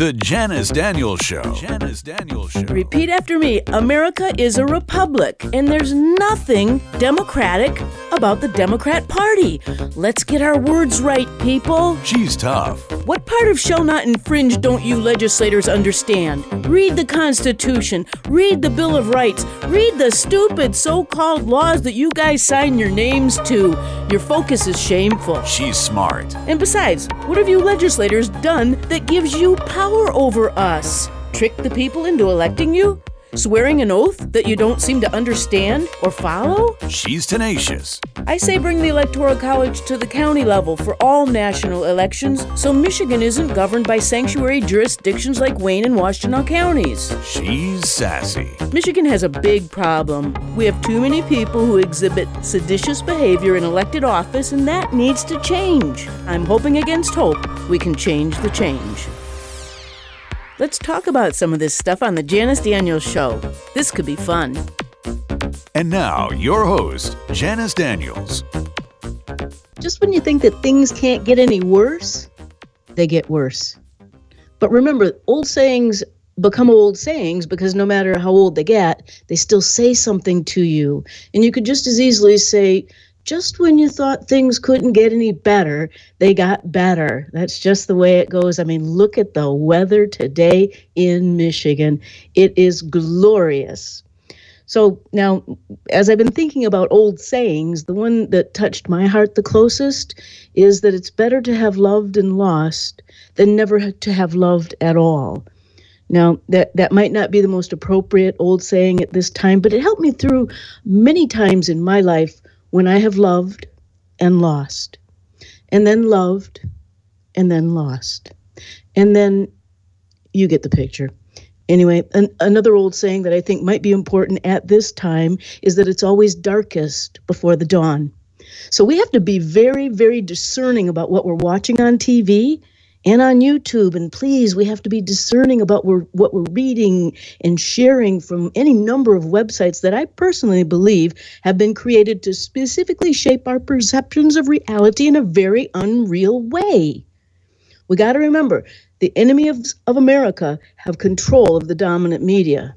The Janice Daniels Show. Janice Daniels Show. Repeat after me. America is a republic, and there's nothing democratic about the Democrat Party. Let's get our words right, people. She's tough. What part of shall not infringe don't you legislators understand? Read the Constitution. Read the Bill of Rights. Read the stupid so-called laws that you guys sign your names to. Your focus is shameful. She's smart. And besides, what have you legislators done that gives you power over us? Trick the people into electing you? Swearing an oath that you don't seem to understand or follow? She's tenacious. I say bring the Electoral College to the county level for all national elections so Michigan isn't governed by sanctuary jurisdictions like Wayne and Washtenaw counties. She's sassy. Michigan has a big problem. We have too many people who exhibit seditious behavior in elected office, and that needs to change. I'm hoping against hope we can change the change. Let's talk about some of this stuff on the Janice Daniels Show. This could be fun. And now, your host, Janice Daniels. Just when you think that things can't get any worse, they get worse. But remember, old sayings become old sayings because no matter how old they get, they still say something to you. And you could just as easily say, just when you thought things couldn't get any better, they got better. That's just the way it goes. I mean, look at the weather today in Michigan. It is glorious. So now, as I've been thinking about old sayings, the one that touched my heart the closest is that it's better to have loved and lost than never to have loved at all. Now, that might not be the most appropriate old saying at this time, but it helped me through many times in my life when I have loved and lost, and then loved and then lost. And then you get the picture. Anyway, another old saying that I think might be important at this time is that it's always darkest before the dawn. So we have to be very, very discerning about what we're watching on TV and on YouTube. And please, we have to be discerning about what we're reading and sharing from any number of websites that I personally believe have been created to specifically shape our perceptions of reality in a very unreal way. We got to remember, the enemy of America have control of the dominant media.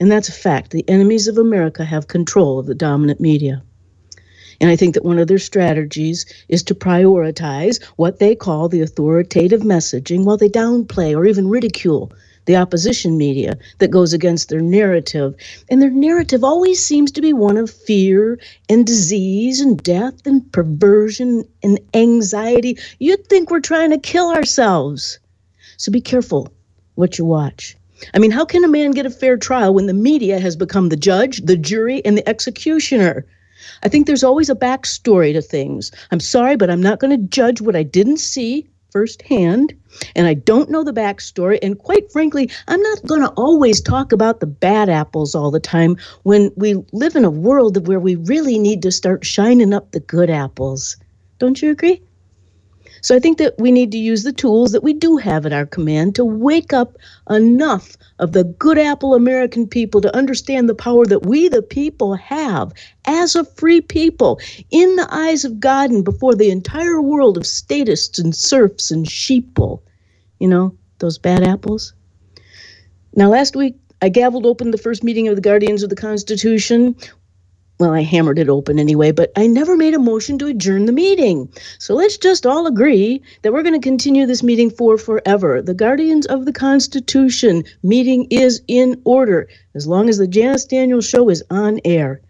And that's a fact. The enemies of America have control of the dominant media. And I think that one of their strategies is to prioritize what they call the authoritative messaging while they downplay or even ridicule the opposition media that goes against their narrative. And their narrative always seems to be one of fear and disease and death and perversion and anxiety. You'd think we're trying to kill ourselves. So be careful what you watch. I mean, how can a man get a fair trial when the media has become the judge, the jury, and the executioner? I think there's always a backstory to things. I'm sorry, but I'm not going to judge what I didn't see firsthand, and I don't know the backstory, and quite frankly, I'm not going to always talk about the bad apples all the time when we live in a world where we really need to start shining up the good apples. Don't you agree? So I think that we need to use the tools that we do have at our command to wake up enough of the good apple American people to understand the power that we, the people, have as a free people in the eyes of God and before the entire world of statists and serfs and sheeple. You know, those bad apples. Now, last week, I gavelled open the first meeting of the Guardians of the Constitution. Well, I hammered it open anyway, but I never made a motion to adjourn the meeting. So let's just all agree that we're going to continue this meeting forever. The Guardians of the Constitution meeting is in order, as long as the Janice Daniels Show is on air.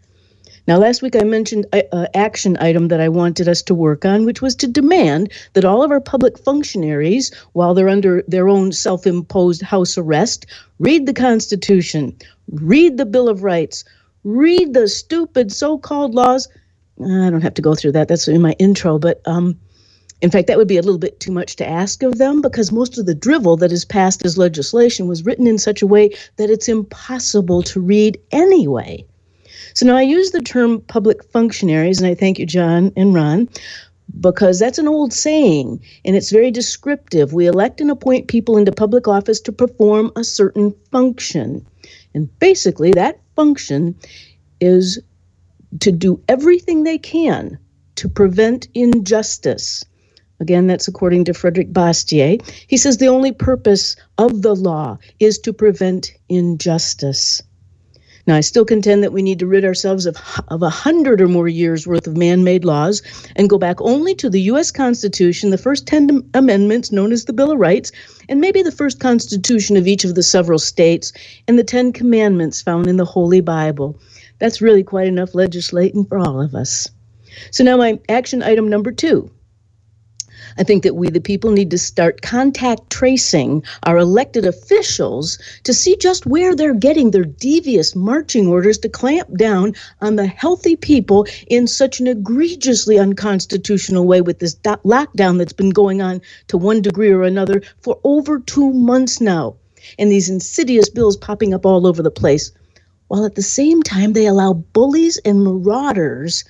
Now, last week I mentioned an action item that I wanted us to work on, which was to demand that all of our public functionaries, while they're under their own self-imposed house arrest, read the Constitution, read the Bill of Rights, read the stupid so-called laws. I don't have to go through that. That's in my intro. But in fact, that would be a little bit too much to ask of them because most of the drivel that is passed as legislation was written in such a way that it's impossible to read anyway. So now I use the term public functionaries, and I thank you, John and Ron, because that's an old saying, and it's very descriptive. We elect and appoint people into public office to perform a certain function. And basically, that function is to do everything they can to prevent injustice. Again, that's according to Frederic Bastiat. He says the only purpose of the law is to prevent injustice. Now, I still contend that we need to rid ourselves of 100 or more years worth of man-made laws and go back only to the U.S. Constitution, the first 10 amendments known as the Bill of Rights, and maybe the first constitution of each of the several states, and the 10 commandments found in the Holy Bible. That's really quite enough legislating for all of us. So now my action item number 2. I think that we, the people, need to start contact tracing our elected officials to see just where they're getting their devious marching orders to clamp down on the healthy people in such an egregiously unconstitutional way with this lockdown that's been going on to one degree or another for over 2 months now, and these insidious bills popping up all over the place, while at the same time they allow bullies and marauders,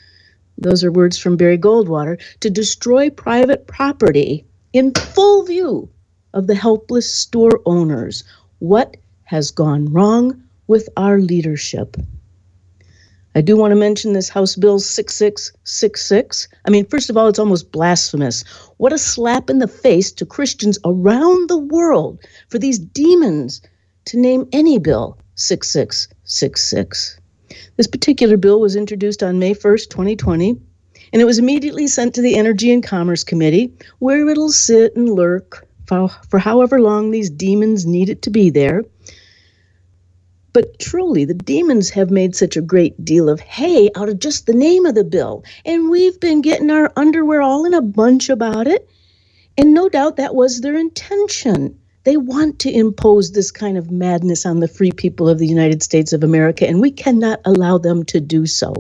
those are words from Barry Goldwater, to destroy private property in full view of the helpless store owners. What has gone wrong with our leadership? I do want to mention this House Bill 6666. I mean, first of all, it's almost blasphemous. What a slap in the face to Christians around the world for these demons to name any bill 6666. This particular bill was introduced on May 1st, 2020, and it was immediately sent to the Energy and Commerce Committee, where it'll sit and lurk for however long these demons need it to be there. But truly, the demons have made such a great deal of hay out of just the name of the bill, and we've been getting our underwear all in a bunch about it, and no doubt that was their intention. They want to impose this kind of madness on the free people of the United States of America, and we cannot allow them to do so.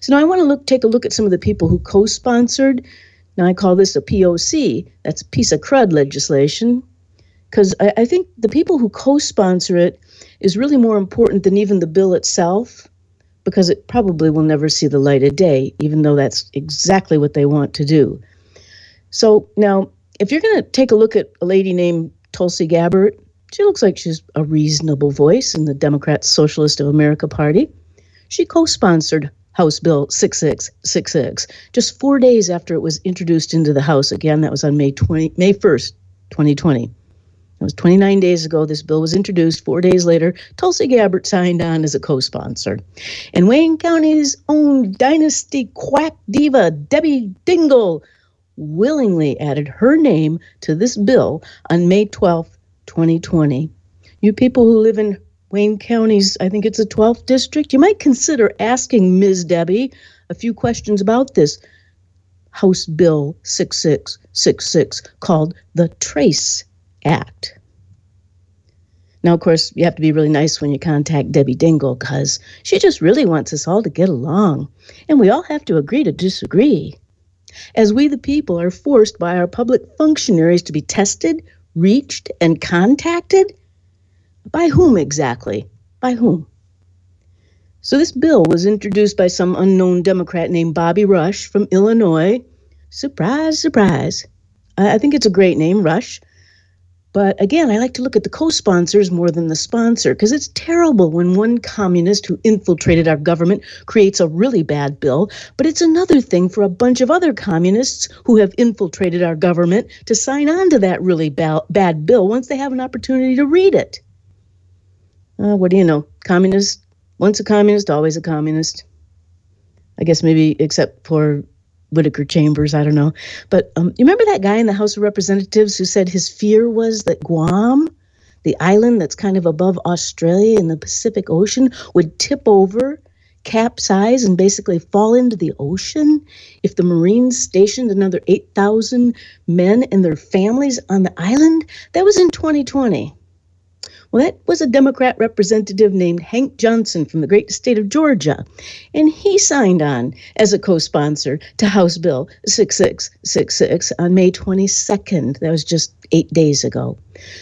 So now I want to take a look at some of the people who co-sponsored. Now I call this a POC. That's a piece of crud legislation, because I think the people who co-sponsor it is really more important than even the bill itself, because it probably will never see the light of day, even though that's exactly what they want to do. So now, if you're going to take a look at a lady named Tulsi Gabbard, she looks like she's a reasonable voice in the Democrat Socialist of America Party. She co-sponsored House Bill 6666, just 4 days after it was introduced into the House. Again, that was on May 1st, 2020. It was 29 days ago this bill was introduced. 4 days later, Tulsi Gabbard signed on as a co-sponsor. And Wayne County's own dynasty quack diva, Debbie Dingell, willingly added her name to this bill on May 12th, 2020. You people who live in Wayne County's, I think it's the 12th district, you might consider asking Ms. Debbie a few questions about this House Bill 6666 called the Trace Act. Now, of course, you have to be really nice when you contact Debbie Dingell, because she just really wants us all to get along, and we all have to agree to disagree, as we the people are forced by our public functionaries to be tested, reached, and contacted? By whom exactly? By whom? So this bill was introduced by some unknown Democrat named Bobby Rush from Illinois. Surprise, surprise. I think it's a great name, Rush. But again, I like to look at the co-sponsors more than the sponsor, because it's terrible when one communist who infiltrated our government creates a really bad bill, but it's another thing for a bunch of other communists who have infiltrated our government to sign on to that really bad bill once they have an opportunity to read it. What do you know? Communist, once a communist, always a communist. I guess maybe except for Whitaker Chambers, I don't know. But you remember that guy in the House of Representatives who said his fear was that Guam, the island that's kind of above Australia in the Pacific Ocean, would tip over, capsize, and basically fall into the ocean if the Marines stationed another 8,000 men and their families on the island? That was in 2020. Well, that was a Democrat representative named Hank Johnson from the great state of Georgia, and he signed on as a co-sponsor to House Bill 6666 on May 22nd. That was just 8 days ago.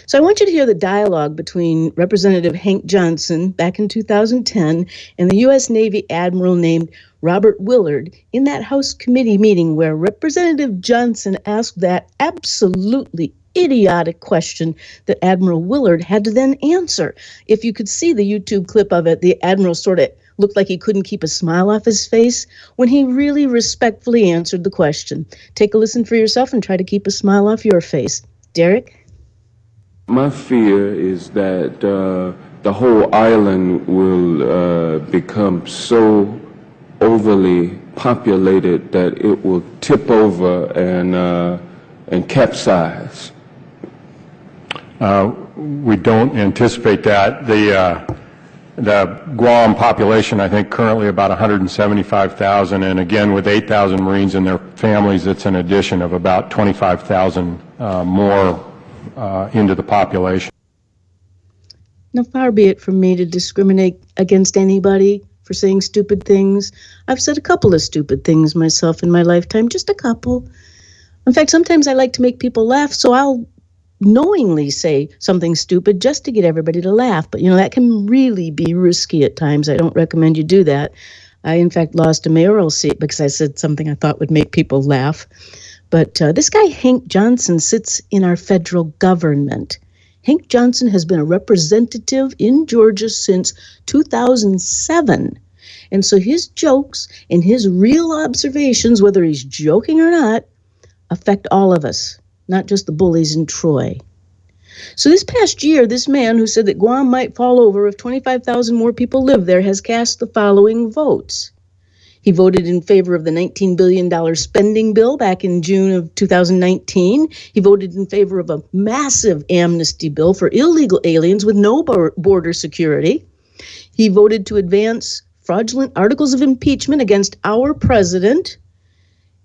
So I want you to hear the dialogue between Representative Hank Johnson back in 2010 and the U.S. Navy Admiral named Robert Willard in that House committee meeting where Representative Johnson asked that absolutely idiotic question that Admiral Willard had to then answer. If you could see the YouTube clip of it, the Admiral sort of looked like he couldn't keep a smile off his face when he really respectfully answered the question. Take a listen for yourself and try to keep a smile off your face. Derek? My fear is that the whole island will become so overly populated that it will tip over and capsize. We don't anticipate that. The Guam population, I think, currently about 175,000, and again with 8,000 Marines and their families, it's an addition of about 25,000 more into the population. Now, far be it from me to discriminate against anybody for saying stupid things. I've said a couple of stupid things myself in my lifetime, just a couple. In fact, sometimes I like to make people laugh, so I'll knowingly say something stupid just to get everybody to laugh. But, you know, that can really be risky at times. I don't recommend you do that. I, in fact, lost a mayoral seat because I said something I thought would make people laugh. But this guy, Hank Johnson, sits in our federal government. Hank Johnson has been a representative in Georgia since 2007. And so his jokes and his real observations, whether he's joking or not, affect all of us, not just the bullies in Troy. So this past year, this man who said that Guam might fall over if 25,000 more people live there has cast the following votes. He voted in favor of the $19 billion spending bill back in June of 2019. He voted in favor of a massive amnesty bill for illegal aliens with no border security. He voted to advance fraudulent articles of impeachment against our president.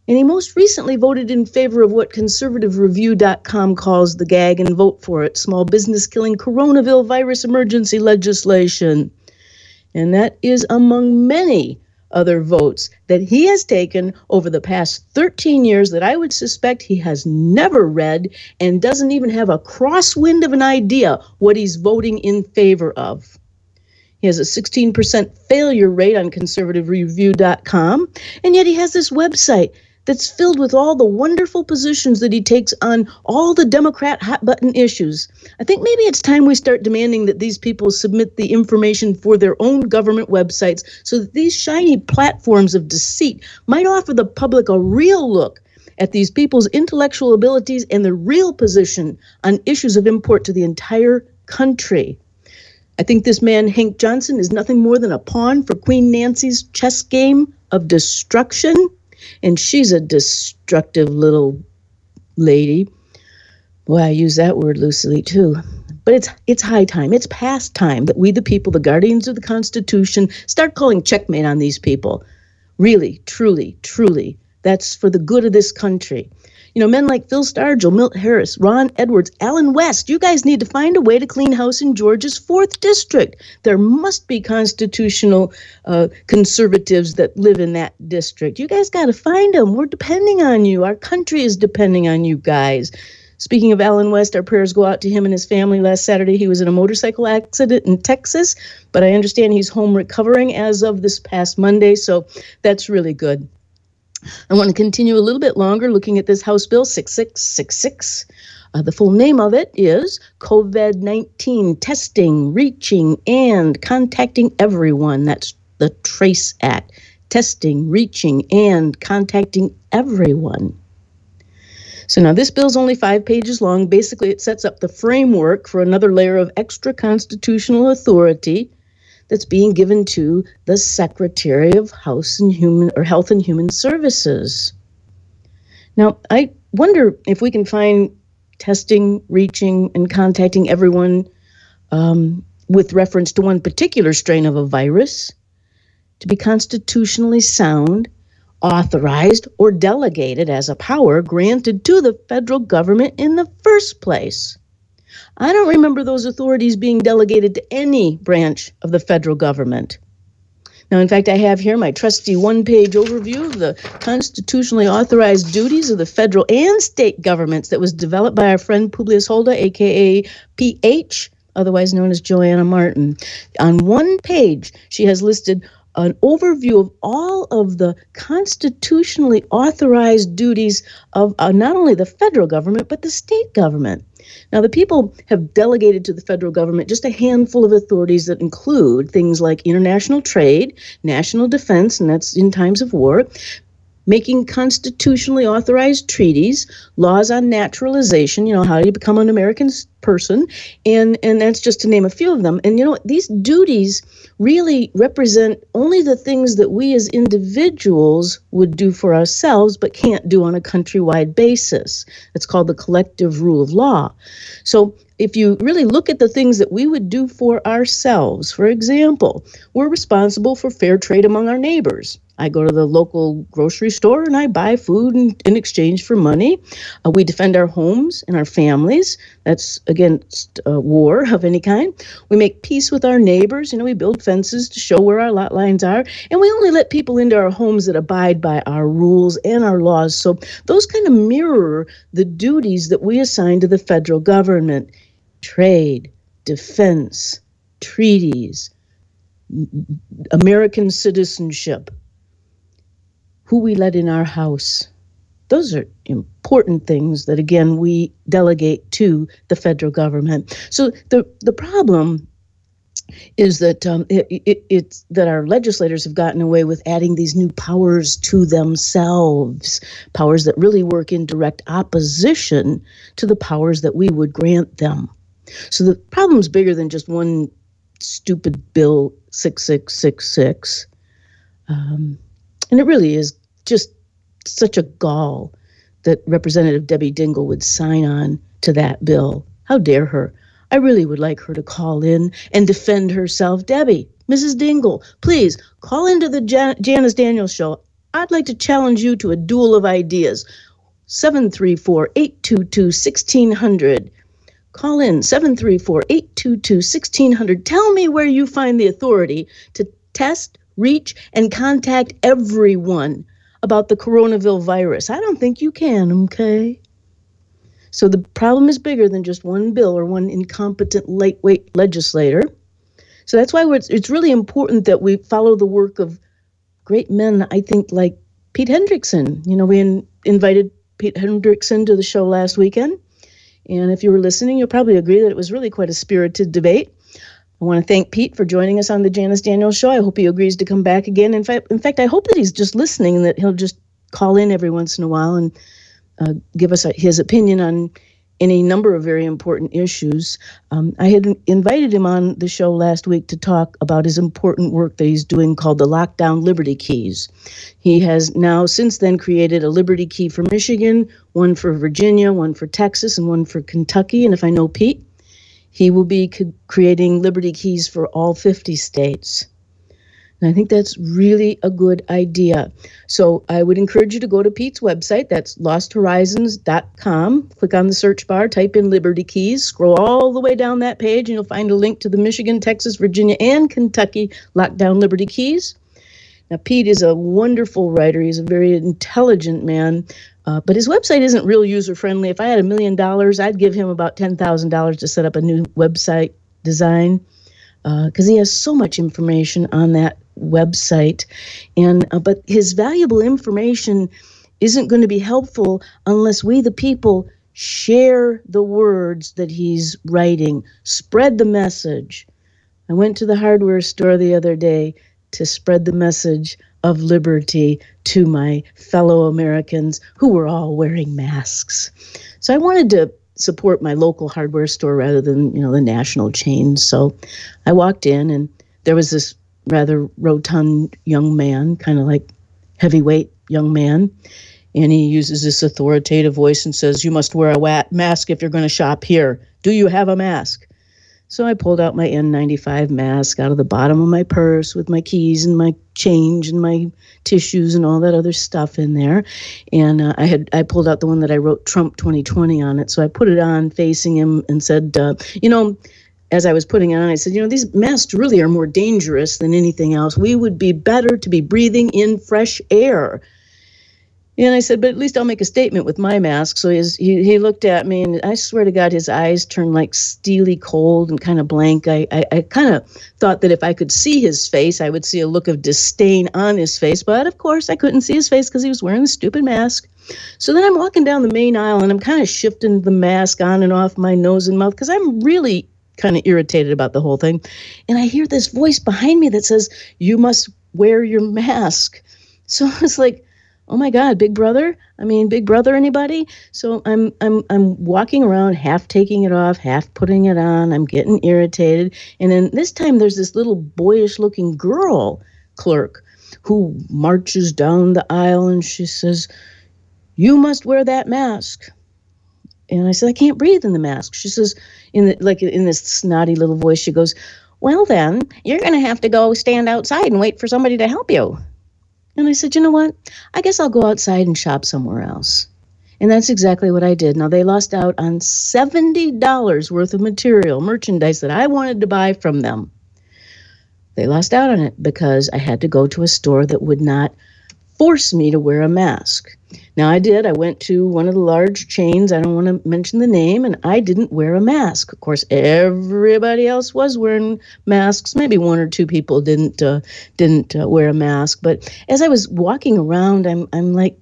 And he most recently voted in favor of what conservativereview.com calls the gag and vote for it, small business killing coronavirus emergency legislation. And that is among many other votes that he has taken over the past 13 years that I would suspect he has never read and doesn't even have a crosswind of an idea what he's voting in favor of. He has a 16% failure rate on conservativereview.com, and yet he has this website that's filled with all the wonderful positions that he takes on all the Democrat hot-button issues. I think maybe it's time we start demanding that these people submit the information for their own government websites so that these shiny platforms of deceit might offer the public a real look at these people's intellectual abilities and their real position on issues of import to the entire country. I think this man, Hank Johnson, is nothing more than a pawn for Queen Nancy's chess game of destruction. And she's a destructive little lady. Boy, I use that word loosely, too. But it's high time. It's past time that we, the people, the guardians of the Constitution, start calling checkmate on these people. Really, truly, truly. That's for the good of this country. You know, men like Phil Stargell, Milt Harris, Ron Edwards, Alan West, you guys need to find a way to clean house in Georgia's 4th District. There must be constitutional conservatives that live in that district. You guys got to find them. We're depending on you. Our country is depending on you guys. Speaking of Alan West, our prayers go out to him and his family. Last Saturday, he was in a motorcycle accident in Texas, but I understand he's home recovering as of this past Monday, so that's really good. I want to continue a little bit longer looking at this House Bill 6666. The full name of it is COVID-19 Testing, Reaching, and Contacting Everyone. That's the TRACE Act. Testing, Reaching, and Contacting Everyone. So now this bill's only 5 pages long. Basically, it sets up the framework for another layer of extra constitutional authority that's being given to the Secretary of Health and Human Services. Now, I wonder if we can find testing, reaching, and contacting everyone with reference to one particular strain of a virus to be constitutionally sound, authorized, or delegated as a power granted to the federal government in the first place. I don't remember those authorities being delegated to any branch of the federal government. Now, in fact, I have here my trusty one-page overview of the constitutionally authorized duties of the federal and state governments that was developed by our friend Publius Holda, a.k.a. PH, otherwise known as Joanna Martin. On one page, she has listed an overview of all of the constitutionally authorized duties of not only the federal government, but the state government. Now, the people have delegated to the federal government just a handful of authorities that include things like international trade, national defense, and that's in times of war, making constitutionally authorized treaties, laws on naturalization, you know, how you become an American person, and that's just to name a few of them. And, you know, these duties really represent only the things that we as individuals would do for ourselves but can't do on a countrywide basis. It's called the collective rule of law. So if you really look at the things that we would do for ourselves, for example, we're responsible for fair trade among our neighbors. I go to the local grocery store and I buy food in exchange for money. We defend our homes and our families. That's against war of any kind. We make peace with our neighbors. You know, we build fences to show where our lot lines are. And we only let people into our homes that abide by our rules and our laws. So those kind of mirror the duties that we assign to the federal government. Trade, defense, treaties, American citizenship, who we let in our house. Those are important things that, again, we delegate to the federal government. So the problem is that it's that our legislators have gotten away with adding these new powers to themselves, powers that really work in direct opposition to the powers that we would grant them. So the problem's bigger than just one stupid bill 6666. And it really is just such a gall that Representative Debbie Dingell would sign on to that bill. How dare her? I really would like her to call in and defend herself. Debbie, Mrs. Dingell, please call into the Janice Daniels show. I'd like to challenge you to a duel of ideas. 734-822-1600. Call in, 734-822-1600. Tell me where you find the authority to test, reach, and contact everyone about the coronavirus. I don't think you can, okay? So the problem is bigger than just one bill or one incompetent lightweight legislator. So that's why it's really important that we follow the work of great men, I think, like Pete Hendrickson. You know, we invited Pete Hendrickson to the show last weekend. And if you were listening, you'll probably agree that it was really quite a spirited debate. I want to thank Pete for joining us on the Janice Daniels Show. I hope he agrees to come back again. In fact, I hope that he's just listening and that he'll just call in every once in a while and give us his opinion on any number of very important issues. I had invited him on the show last week to talk about his important work that he's doing called the Lockdown Liberty Keys. He has now since then created a Liberty Key for Michigan, one for Virginia, one for Texas, and one for Kentucky. And if I know Pete, he will be creating Liberty Keys for all 50 states. And I think that's really a good idea. So I would encourage you to go to Pete's website. That's losthorizons.com. Click on the search bar, type in Liberty Keys, scroll all the way down that page, and you'll find a link to the Michigan, Texas, Virginia, and Kentucky Lockdown Liberty Keys. Now, Pete is a wonderful writer. He's a very intelligent man, but his website isn't real user-friendly. If I had $1 million, I'd give him about $10,000 to set up a new website design because he has so much information on that website. And but his valuable information isn't going to be helpful unless we, the people, share the words that he's writing. Spread the message. I went to the hardware store the other day to spread the message of liberty to my fellow Americans who were all wearing masks. So I wanted to support my local hardware store rather than, you know, the national chain. So I walked in and there was this rather rotund young man, kind of like heavyweight young man. And he uses this authoritative voice and says, "You must wear a mask if you're going to shop here. Do you have a mask?" So I pulled out my N95 mask out of the bottom of my purse with my keys and my change and my tissues and all that other stuff in there. And I pulled out the one that I wrote Trump 2020 on it. So I put it on facing him and said, you know, as I was putting it on, I said, you know, these masks really are more dangerous than anything else. We would be better to be breathing in fresh air. And I said, but at least I'll make a statement with my mask. So he looked at me, and I swear to God, his eyes turned like steely cold and kind of blank. I kind of thought that if I could see his face, I would see a look of disdain on his face. But, of course, I couldn't see his face because he was wearing the stupid mask. So then I'm walking down the main aisle and I'm kind of shifting the mask on and off my nose and mouth because I'm really kind of irritated about the whole thing. And I hear this voice behind me that says, you must wear your mask. So I was like, oh my God, Big Brother? I mean, Big Brother, anybody? So I'm walking around, half taking it off, half putting it on. I'm getting irritated. And then this time there's this little boyish looking girl clerk who marches down the aisle and she says, you must wear that mask. And I said, I can't breathe in the mask. She says, in this snotty little voice, she goes, well then, you're going to have to go stand outside and wait for somebody to help you. And I said, you know what? I guess I'll go outside and shop somewhere else. And that's exactly what I did. Now, they lost out on $70 worth of material, merchandise that I wanted to buy from them. They lost out on it because I had to go to a store that would not force me to wear a mask. Now, I did. I went to one of the large chains. I don't want to mention the name, and I didn't wear a mask. Of course, everybody else was wearing masks. Maybe one or two people didn't wear a mask. But as I was walking around, I'm like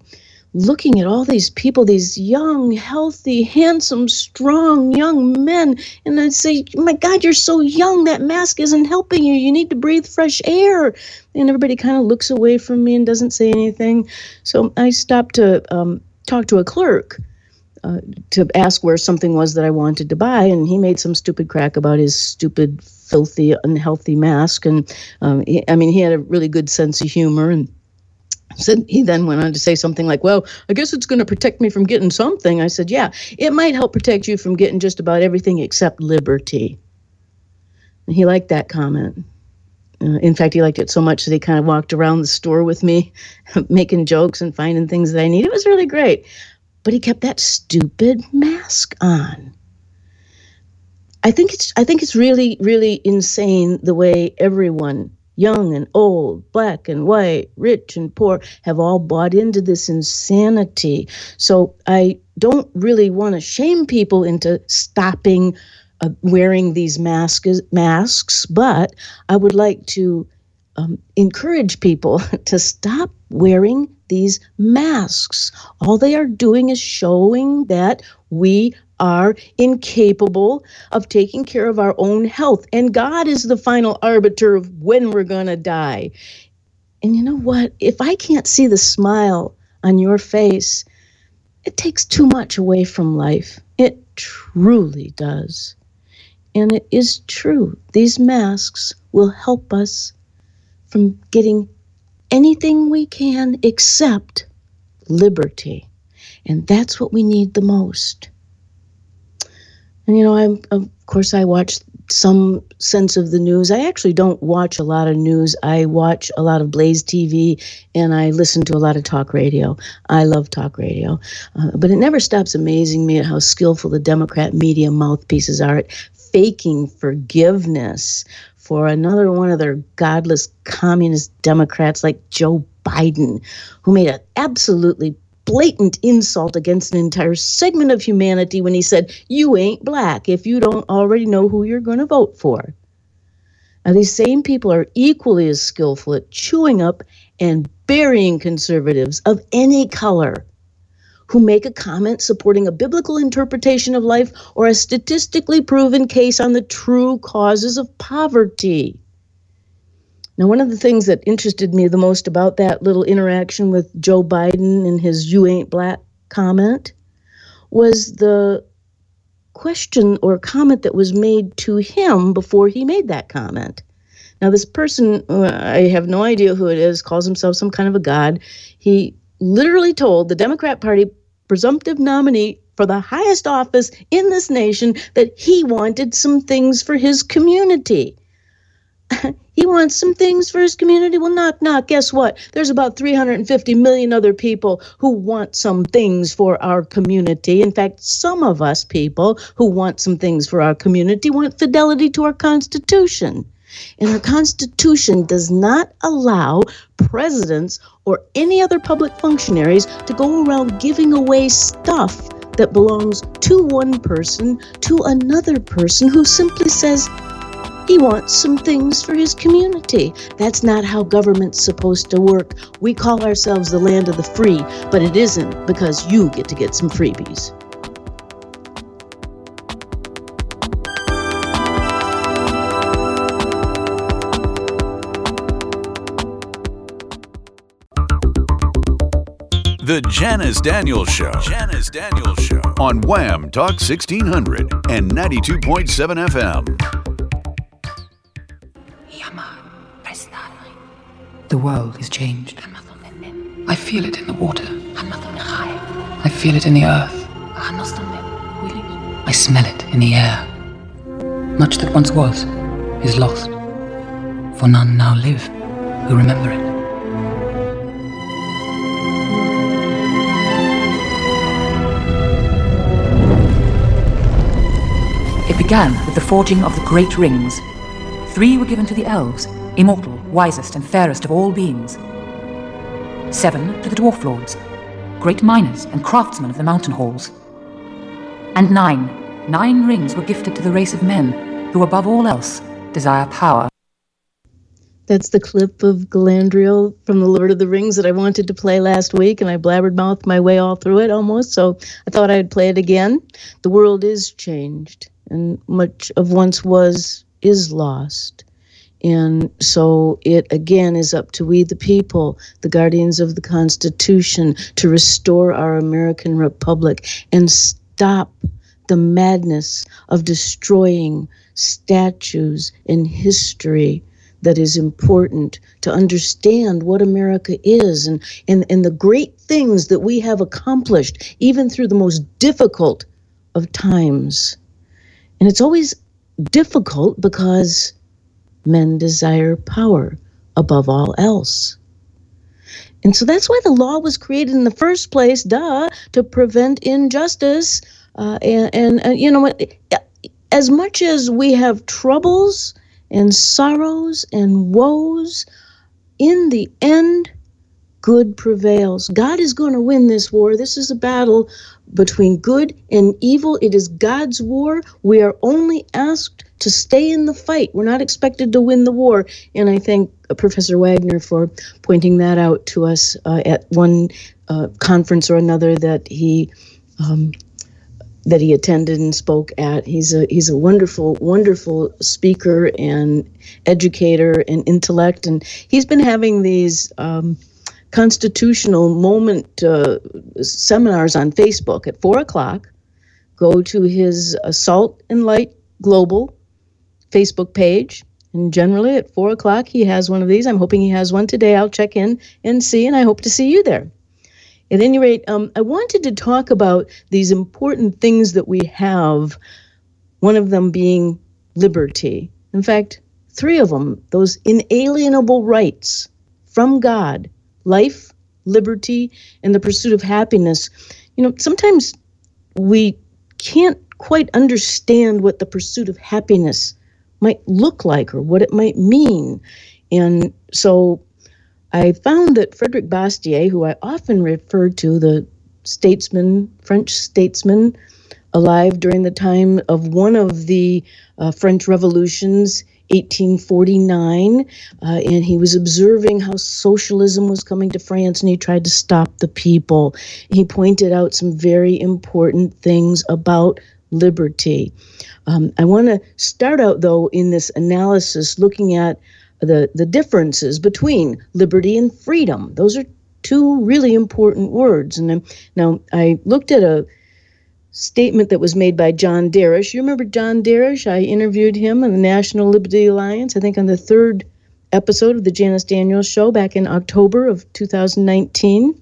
looking at all these people, these young, healthy, handsome, strong young men, and I'd say, my God, you're so young. That mask isn't helping you. You need to breathe fresh air. And everybody kind of looks away from me and doesn't say anything. So I stopped to talk to a clerk to ask where something was that I wanted to buy, and he made some stupid crack about his stupid, filthy, unhealthy mask. And he had a really good sense of humor, and so he then went on to say something like, well, I guess it's going to protect me from getting something. I said, yeah, it might help protect you from getting just about everything except liberty. And he liked that comment. In fact, he liked it so much that he kind of walked around the store with me, making jokes and finding things that I needed. It was really great. But he kept that stupid mask on. I think it's really, really insane the way everyone, young and old, black and white, rich and poor, have all bought into this insanity. So I don't really want to shame people into stopping wearing these masks, but I would like to encourage people to stop wearing these masks. All they are doing is showing that we are incapable of taking care of our own health. And God is the final arbiter of when we're going to die. And you know what? If I can't see the smile on your face, it takes too much away from life. It truly does. And it is true. These masks will help us from getting anything we can except liberty. And that's what we need the most. And, you know, I watch some sense of the news. I actually don't watch a lot of news. I watch a lot of Blaze TV, and I listen to a lot of talk radio. I love talk radio. But it never stops amazing me at how skillful the Democrat media mouthpieces are at faking forgiveness for another one of their godless communist Democrats like Joe Biden, who made an absolutely blatant insult against an entire segment of humanity when he said, you ain't black if you don't already know who you're going to vote for. Now, these same people are equally as skillful at chewing up and burying conservatives of any color who make a comment supporting a biblical interpretation of life or a statistically proven case on the true causes of poverty. Now, one of the things that interested me the most about that little interaction with Joe Biden and his you ain't black comment was the question or comment that was made to him before he made that comment. Now, this person, I have no idea who it is, calls himself some kind of a god. He literally told the Democrat Party presumptive nominee for the highest office in this nation that he wanted some things for his community. He wants some things for his community. Well, knock, knock. Guess what? There's about 350 million other people who want some things for our community. In fact, some of us people who want some things for our community want fidelity to our Constitution. And our Constitution does not allow presidents or any other public functionaries to go around giving away stuff that belongs to one person to another person who simply says, He wants some things for his community. That's not how government's supposed to work. We call ourselves the land of the free, but it isn't, because you get to get some freebies. The Janice Daniels Show. Janice Daniels Show on Wham! Talk 1600 and 92.7 FM. The world has changed. I feel it in the water. I feel it in the earth. I smell it in the air. Much that once was is lost, for none now live who remember it. It began with the forging of the Great Rings. 3 were given to the elves, immortal, wisest and fairest of all beings. 7 to the Dwarf Lords, great miners and craftsmen of the mountain halls. And 9 rings were gifted to the race of men, who above all else desire power. That's the clip of Galadriel from The Lord of the Rings that I wanted to play last week, and I blabbermouthed my way all through it almost, so I thought I'd play it again. The world is changed, and much of once was is lost. And so it, again, is up to we, the people, the guardians of the Constitution, to restore our American Republic and stop the madness of destroying statues in history that is important to understand what America is and the great things that we have accomplished, even through the most difficult of times. And it's always difficult because men desire power above all else. And so that's why the law was created in the first place, to prevent injustice. You know what? As much as we have troubles and sorrows and woes, in the end, good prevails. God is going to win this war. This is a battle between good and evil. It is God's war. We are only asked to stay in the fight. We're not expected to win the war. And I thank Professor Wagner for pointing that out to us at one conference or another that he attended and spoke at. He's a wonderful, wonderful speaker and educator and intellect. And he's been having these constitutional moment seminars on Facebook at 4:00. Go to his Assault and Light Global Facebook page. And generally at 4:00, he has one of these. I'm hoping he has one today. I'll check in and see, and I hope to see you there. At any rate, I wanted to talk about these important things that we have, one of them being liberty. In fact, 3 of them, those inalienable rights from God: life, liberty, and the pursuit of happiness. You know, sometimes we can't quite understand what the pursuit of happiness might look like or what it might mean. And so I found that Frederic Bastiat, who I often refer to, the statesman, French statesman, alive during the time of one of the French revolutions, 1849, and he was observing how socialism was coming to France, and he tried to stop the people. He pointed out some very important things about liberty. I want to start out, though, in this analysis looking at the differences between liberty and freedom. Those are 2 really important words. And now I looked at a statement that was made by John Darash. You remember John Darash? I interviewed him on the National Liberty Alliance, I think on the 3rd episode of the Janice Daniels Show back in October of 2019.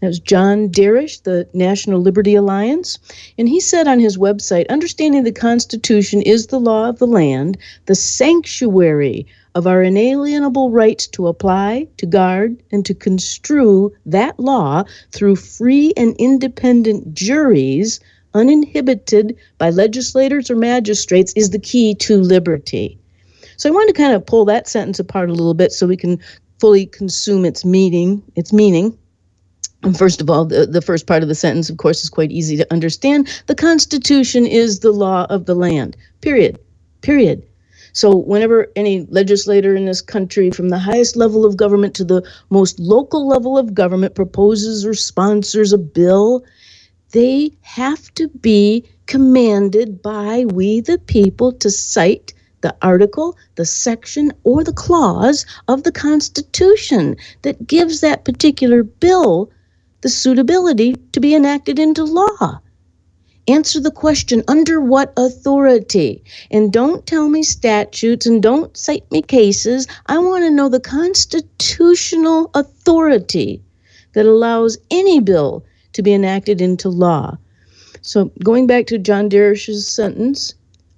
That was John Darash, the National Liberty Alliance. And he said on his website, "Understanding the Constitution is the law of the land, the sanctuary of our inalienable rights to apply, to guard, and to construe that law through free and independent juries, uninhibited by legislators or magistrates, is the key to liberty." So I want to kind of pull that sentence apart a little bit so we can fully consume its meaning. And first of all, the first part of the sentence, of course, is quite easy to understand. The Constitution is the law of the land. Period. So whenever any legislator in this country, from the highest level of government to the most local level of government, proposes or sponsors a bill, they have to be commanded by we the people to cite the article, the section, or the clause of the Constitution that gives that particular bill the suitability to be enacted into law. Answer the question, under what authority? And don't tell me statutes and don't cite me cases. I want to know the constitutional authority that allows any bill to be enacted into law. So going back to John Darash's sentence,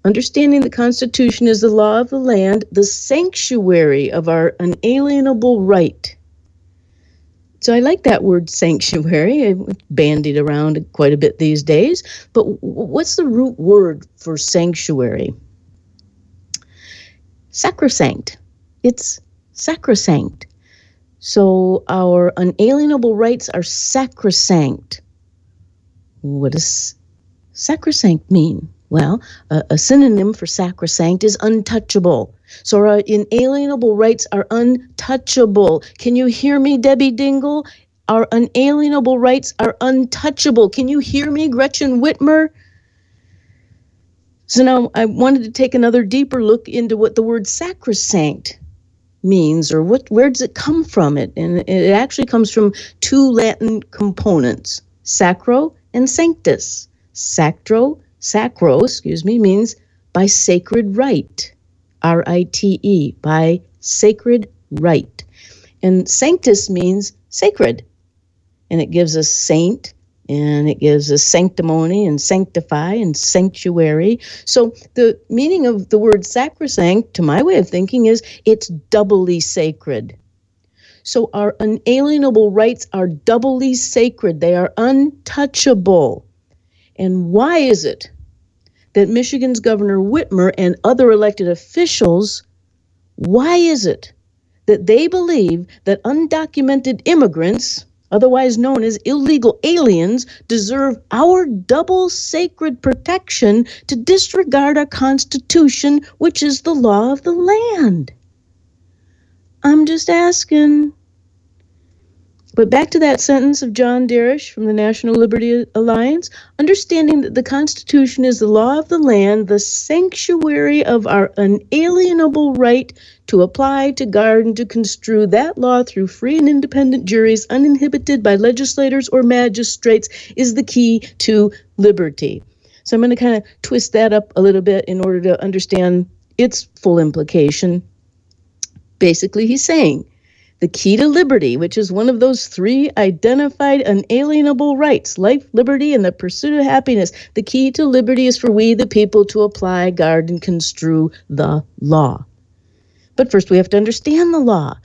understanding the Constitution is the law of the land, the sanctuary of our unalienable right. So I like that word sanctuary. It's bandied around quite a bit these days. But what's the root word for sanctuary? Sacrosanct. It's sacrosanct. So our unalienable rights are sacrosanct. What does sacrosanct mean? Well, a synonym for sacrosanct is untouchable. So our inalienable rights are untouchable. Can you hear me, Debbie Dingell? Our unalienable rights are untouchable. Can you hear me, Gretchen Whitmer? So now I wanted to take another deeper look into what the word sacrosanct means, or where does it come from? And it actually comes from two Latin components, sacro and sanctus. Sacro means by sacred right, R-I-T-E, by sacred right. And sanctus means sacred. And it gives us saint, and it gives us sanctimony, and sanctify, and sanctuary. So the meaning of the word sacrosanct, to my way of thinking, is it's doubly sacred. So our unalienable rights are doubly sacred. They are untouchable. And why is it that Michigan's Governor Whitmer and other elected officials, why is it that they believe that undocumented immigrants, otherwise known as illegal aliens, deserve our double sacred protection to disregard our Constitution, which is the law of the land? I'm just asking. But back to that sentence of John Darash from the National Liberty Alliance, understanding that the Constitution is the law of the land, the sanctuary of our unalienable right to apply, to guard, and to construe that law through free and independent juries, uninhibited by legislators or magistrates, is the key to liberty. So I'm going to kind of twist that up a little bit in order to understand its full implication. Basically, he's saying, the key to liberty, which is one of those three identified unalienable rights, life, liberty, and the pursuit of happiness. The key to liberty is for we, the people, to apply, guard, and construe the law. But first, we have to understand the law.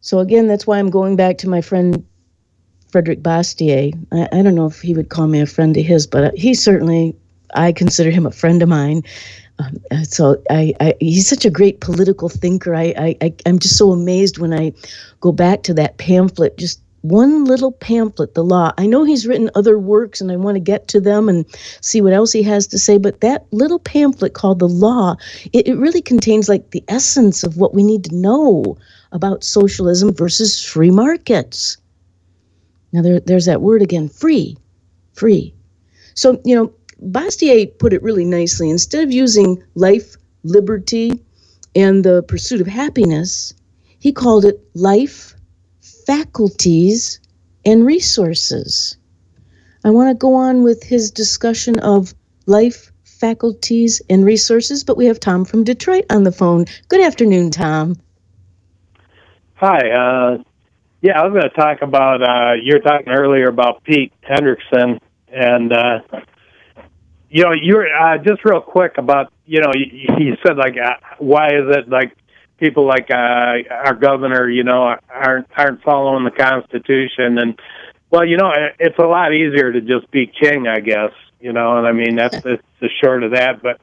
So again, that's why I'm going back to my friend Frederic Bastiat. I don't know if he would call me a friend of his, but he certainly, I consider him a friend of mine. So he's such a great political thinker. I'm just so amazed when I go back to that pamphlet, just one little pamphlet, The Law. I know he's written other works, and I want to get to them and see what else he has to say, but that little pamphlet called The Law, it really contains like the essence of what we need to know about socialism versus free markets. Now there's that word again, free. So, Bastiat put it really nicely. Instead of using life, liberty, and the pursuit of happiness, he called it life, faculties, and resources. I want to go on with his discussion of life, faculties, and resources, but we have Tom from Detroit on the phone. Good afternoon, Tom. Hi. I was going to talk about, you were talking earlier about Pete Hendrickson, and you're just real quick about, you said, why is it, people our governor, aren't following the Constitution? And, well, it's a lot easier to just be king, I guess, and I mean, that's the short of that. But,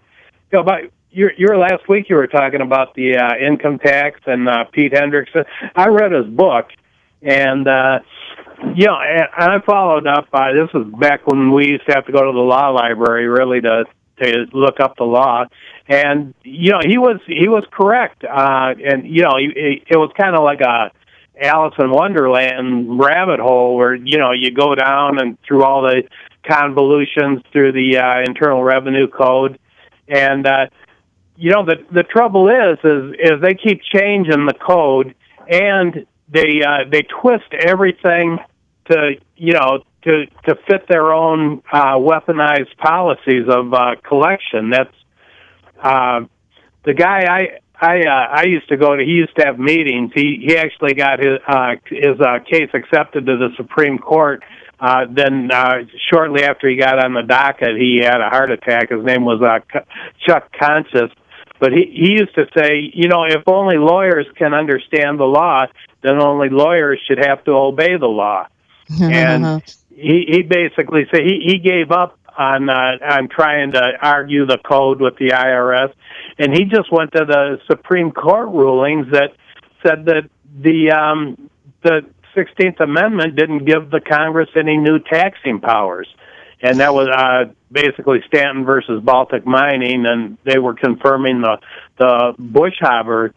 about your last week you were talking about the income tax and Pete Hendrickson. I read his book, and, and I followed up. This was back when we used to have to go to the law library, really, to to look up the law, and you know he was correct, and you know it was kind of like a Alice in Wonderland rabbit hole where you know you go down and through all the convolutions through the Internal Revenue Code, and you know the trouble is they keep changing the code and they twist everything to you know. To fit their own weaponized policies of collection. That's the guy I used to go to. He used to have meetings. He actually got his case accepted to the Supreme Court. Then shortly after he got on the docket, he had a heart attack. His name was Chuck Conscious. But he used to say, you know, if only lawyers can understand the law, then only lawyers should have to obey the law. And he basically said he gave up on trying to argue the code with the IRS, and he just went to the Supreme Court rulings that said that the 16th Amendment didn't give the Congress any new taxing powers, and that was basically Stanton versus Baltic Mining, and they were confirming the Bush-Habber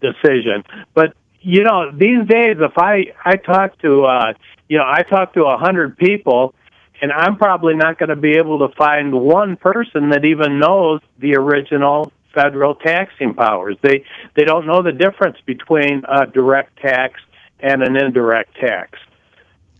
decision, but. You know, these days, if I talk to, I talk to 100 people, and I'm probably not going to be able to find one person that even knows the original federal taxing powers. They don't know the difference between a direct tax and an indirect tax.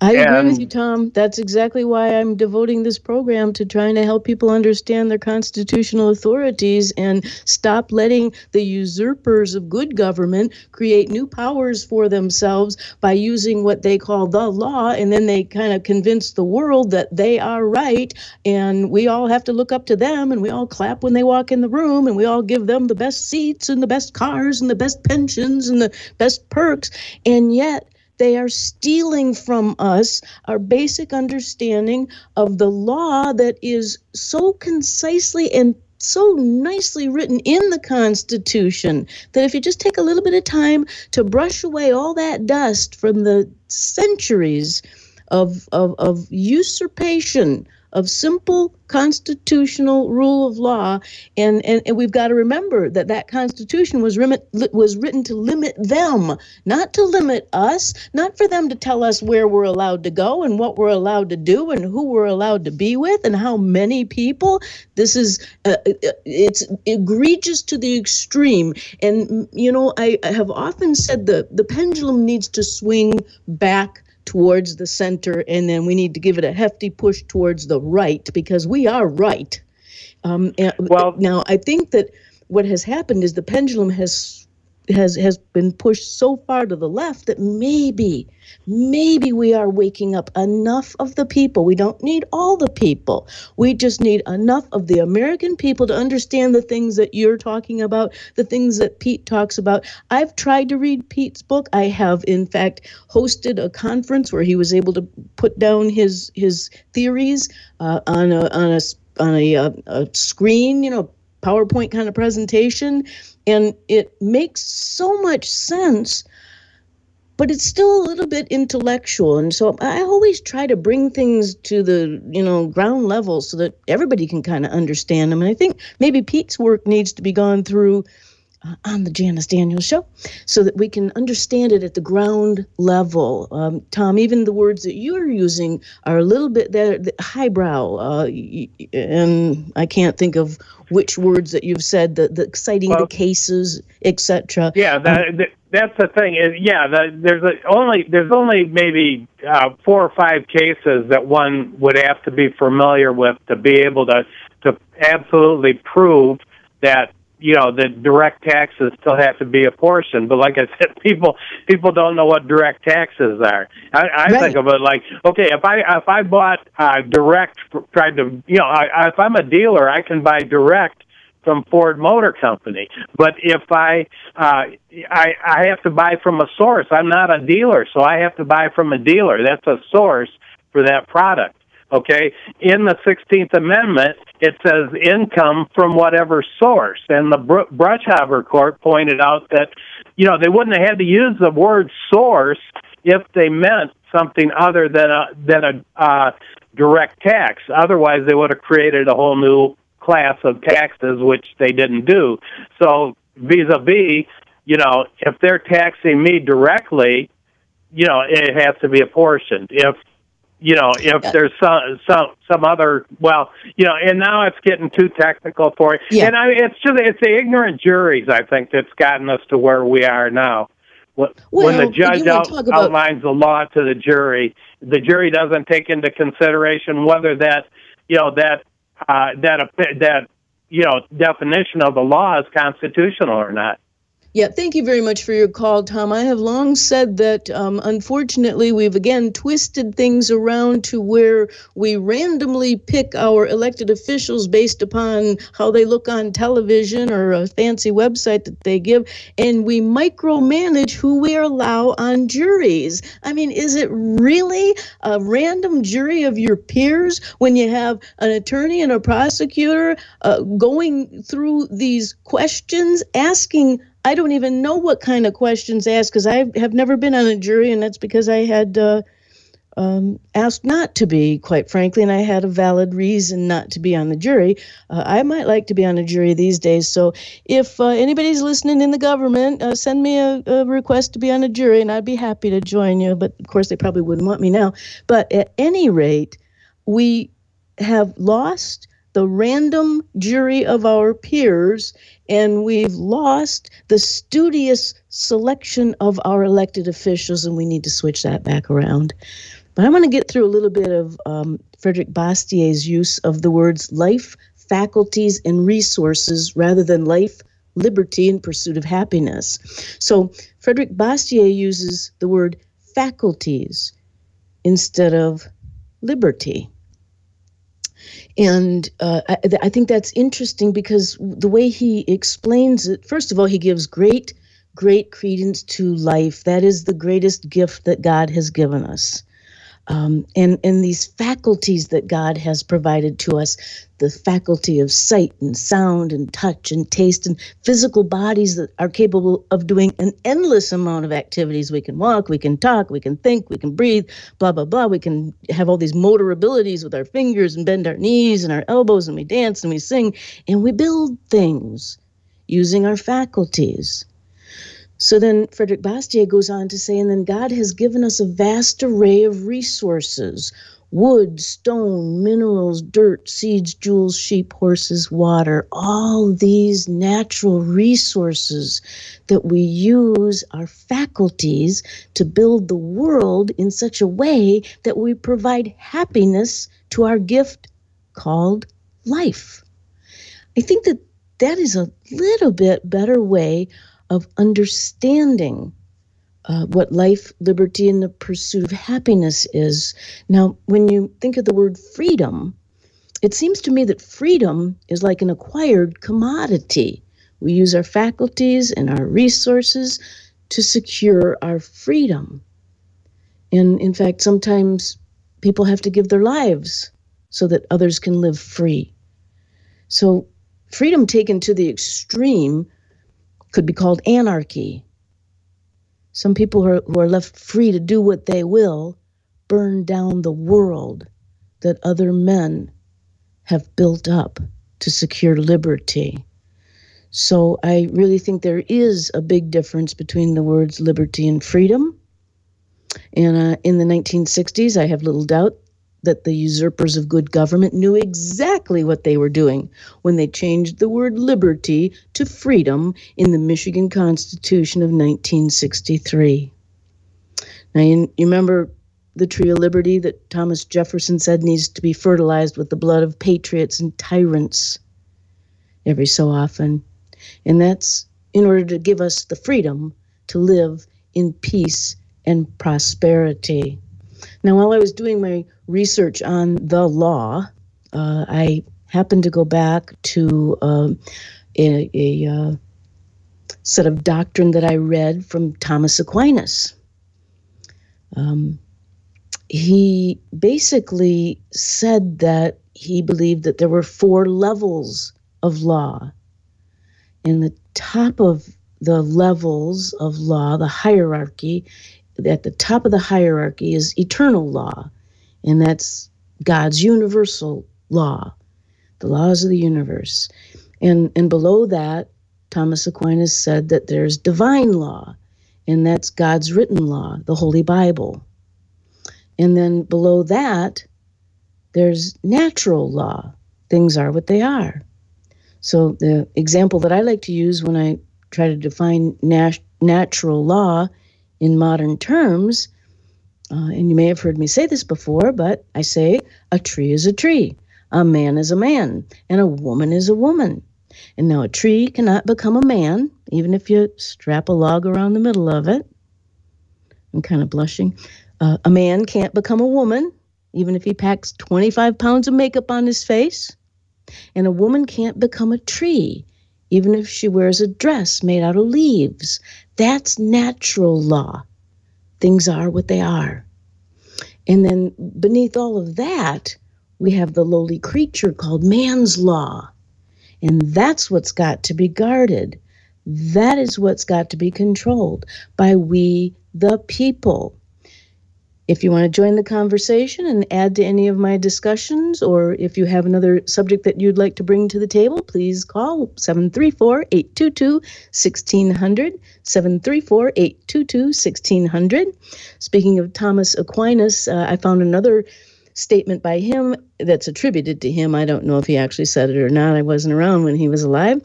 I agree with you, Tom. That's exactly why I'm devoting this program to trying to help people understand their constitutional authorities and stop letting the usurpers of good government create new powers for themselves by using what they call the law, and then they kind of convince the world that they are right, and we all have to look up to them, and we all clap when they walk in the room, and we all give them the best seats and the best cars and the best pensions and the best perks, and yet they are stealing from us our basic understanding of the law that is so concisely and so nicely written in the Constitution that if you just take a little bit of time to brush away all that dust from the centuries of usurpation of simple constitutional rule of law, and we've got to remember that Constitution was written to limit them, not to limit us, not for them to tell us where we're allowed to go and what we're allowed to do and who we're allowed to be with and how many people. This is it's egregious to the extreme, and you know I have often said the pendulum needs to swing back towards the center, and then we need to give it a hefty push towards the right, because we are right. Now, I think that what has happened is the pendulum has been pushed so far to the left that maybe we are waking up enough of the people. We don't need all the people. We just need enough of the American people to understand the things that you're talking about, the things that Pete talks about. I've tried to read Pete's book. I have, in fact, hosted a conference where he was able to put down his theories on a screen, you know, PowerPoint kind of presentation, and it makes so much sense, but it's still a little bit intellectual. And so I always try to bring things to the, you know, ground level so that everybody can kind of understand them. And I think maybe Pete's work needs to be gone through on the Janice Daniels Show so that we can understand it at the ground level. Tom, even the words that you're using are a little bit highbrow, and I can't think of which words that you've said, the citing the cases, etc. Yeah, that's the thing. There's only maybe 4 or 5 cases that one would have to be familiar with to be able to absolutely prove that, you know, the direct taxes still have to be apportioned. But like I said, people don't know what direct taxes are. I think of it like, okay, if I bought direct, tried to, you know, if I'm a dealer, I can buy direct from Ford Motor Company. But if I have to buy from a source, I'm not a dealer, so I have to buy from a dealer. That's a source for that product. Okay, in the 16th Amendment, it says income from whatever source. And the Bush-Habber Court pointed out that, you know, they wouldn't have had to use the word source if they meant something other than a direct tax. Otherwise, they would have created a whole new class of taxes, which they didn't do. So vis-a-vis, you know, if they're taxing me directly, you know, it has to be apportioned. If, you know, if there's some other, well, you know, and now it's getting too technical for you. Yeah. And it's the ignorant juries, I think, that's gotten us to where we are now. When the judge outlines the law to the jury doesn't take into consideration whether that, you know, that you know, definition of the law is constitutional or not. Yeah, thank you very much for your call, Tom. I have long said that, unfortunately, we've again twisted things around to where we randomly pick our elected officials based upon how they look on television or a fancy website that they give, and we micromanage who we allow on juries. I mean, is it really a random jury of your peers when you have an attorney and a prosecutor going through these questions, asking, I don't even know what kind of questions to ask, because I have never been on a jury, and that's because I had asked not to be, quite frankly, and I had a valid reason not to be on the jury. I might like to be on a jury these days, so if anybody's listening in the government, send me a request to be on a jury, and I'd be happy to join you, but of course they probably wouldn't want me now. But at any rate, we have lost the random jury of our peers, and we've lost the studious selection of our elected officials, and we need to switch that back around. But I want to get through a little bit of Frederic Bastiat's use of the words life, faculties, and resources rather than life, liberty, and pursuit of happiness. So Frederic Bastiat uses the word faculties instead of liberty. And I think that's interesting, because the way he explains it, first of all, he gives great, great credence to life. That is the greatest gift that God has given us. And these faculties that God has provided to us, the faculty of sight and sound and touch and taste and physical bodies that are capable of doing an endless amount of activities. We can walk, we can talk, we can think, we can breathe, blah, blah, blah. We can have all these motor abilities with our fingers and bend our knees and our elbows, and we dance and we sing and we build things using our faculties. So then Frederic Bastiat goes on to say, and then God has given us a vast array of resources: wood, stone, minerals, dirt, seeds, jewels, sheep, horses, water, all these natural resources that we use our faculties to build the world in such a way that we provide happiness to our gift called life. I think that that is a little bit better way of understanding what life, liberty, and the pursuit of happiness is. Now, when you think of the word freedom, it seems to me that freedom is like an acquired commodity. We use our faculties and our resources to secure our freedom. And in fact, sometimes people have to give their lives so that others can live free. So freedom taken to the extreme could be called anarchy. Some people who are left free to do what they will burn down the world that other men have built up to secure liberty. So I really think there is a big difference between the words liberty and freedom. And in the 1960s, I have little doubt that the usurpers of good government knew exactly what they were doing when they changed the word liberty to freedom in the Michigan Constitution of 1963. Now, you remember the tree of liberty that Thomas Jefferson said needs to be fertilized with the blood of patriots and tyrants every so often. And that's in order to give us the freedom to live in peace and prosperity. Now, while I was doing my research on the law, I happened to go back to a set of doctrine that I read from Thomas Aquinas. He basically said that he believed that there were four levels of law. And the top of the levels of law, the hierarchy, at the top of the hierarchy is eternal law, and that's God's universal law the laws of the universe. And below that, Thomas Aquinas said that there's divine law, and that's God's written law, the Holy Bible. And then below that, there's natural law. Things are what they are. So the example that I like to use when I try to define natural law in modern terms, and you may have heard me say this before, but I say a tree is a tree, a man is a man, and a woman is a woman. And now a tree cannot become a man, even if you strap a log around the middle of it. I'm kind of blushing. A man can't become a woman, even if he packs 25 pounds of makeup on his face. And a woman can't become a tree, even if she wears a dress made out of leaves. That's natural law. Things are what they are. And then beneath all of that, we have the lowly creature called man's law. And that's what's got to be guarded. That is what's got to be controlled by we, the people. If you want to join the conversation and add to any of my discussions, or if you have another subject that you'd like to bring to the table, please call 734-822-1600, 734-822-1600. Speaking of Thomas Aquinas, I found another statement by him that's attributed to him. I don't know if he actually said it or not. I wasn't around when he was alive.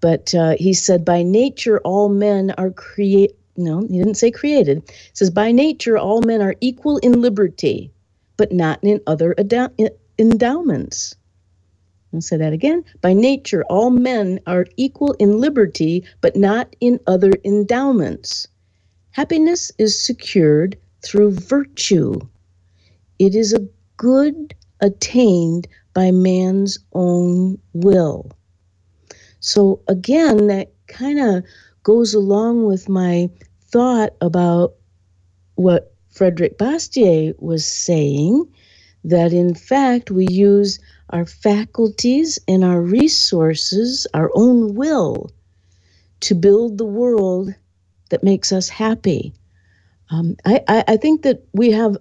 But he said, by nature, all men are created. No, he didn't say created. It says, by nature, all men are equal in liberty, but not in other endowments. I'll say that again. By nature, all men are equal in liberty, but not in other endowments. Happiness is secured through virtue. It is a good attained by man's own will. So again, that kind of goes along with my thought about what Frederic Bastiat was saying, that in fact we use our faculties and our resources, our own will, to build the world that makes us happy. I think that we have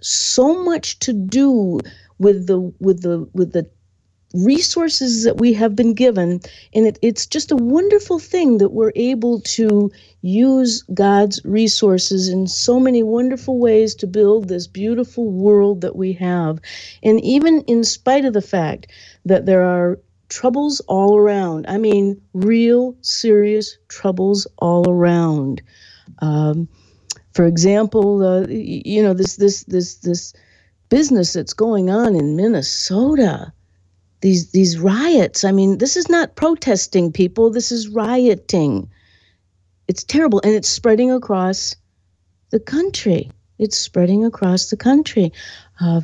so much to do with the resources that we have been given, and it's just a wonderful thing that we're able to use God's resources in so many wonderful ways to build this beautiful world that we have. And even in spite of the fact that there are troubles all around, I mean, real serious troubles all around. For example, this business that's going on in Minnesota. These riots, I mean, this is not protesting, people. This is rioting. It's terrible, and it's spreading across the country. It's spreading across the country.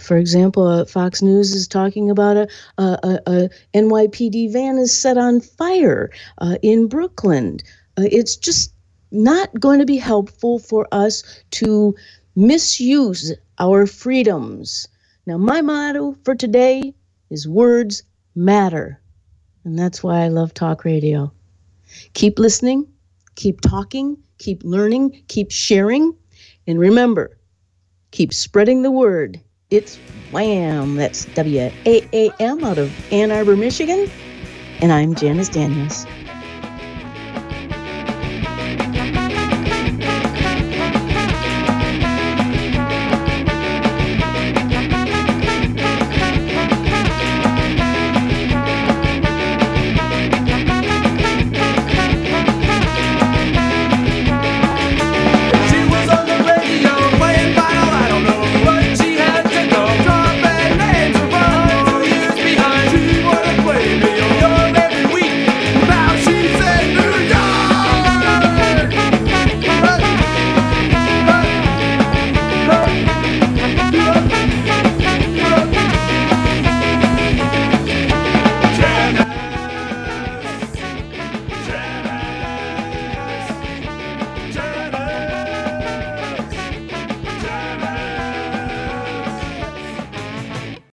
For example, Fox News is talking about a NYPD van is set on fire in Brooklyn. It's just not going to be helpful for us to misuse our freedoms. Now, my motto for today is words matter. And that's why I love talk radio. Keep listening, keep talking, keep learning, keep sharing. And remember, keep spreading the word. It's Wham! That's WAAM out of Ann Arbor, Michigan. And I'm Janice Daniels.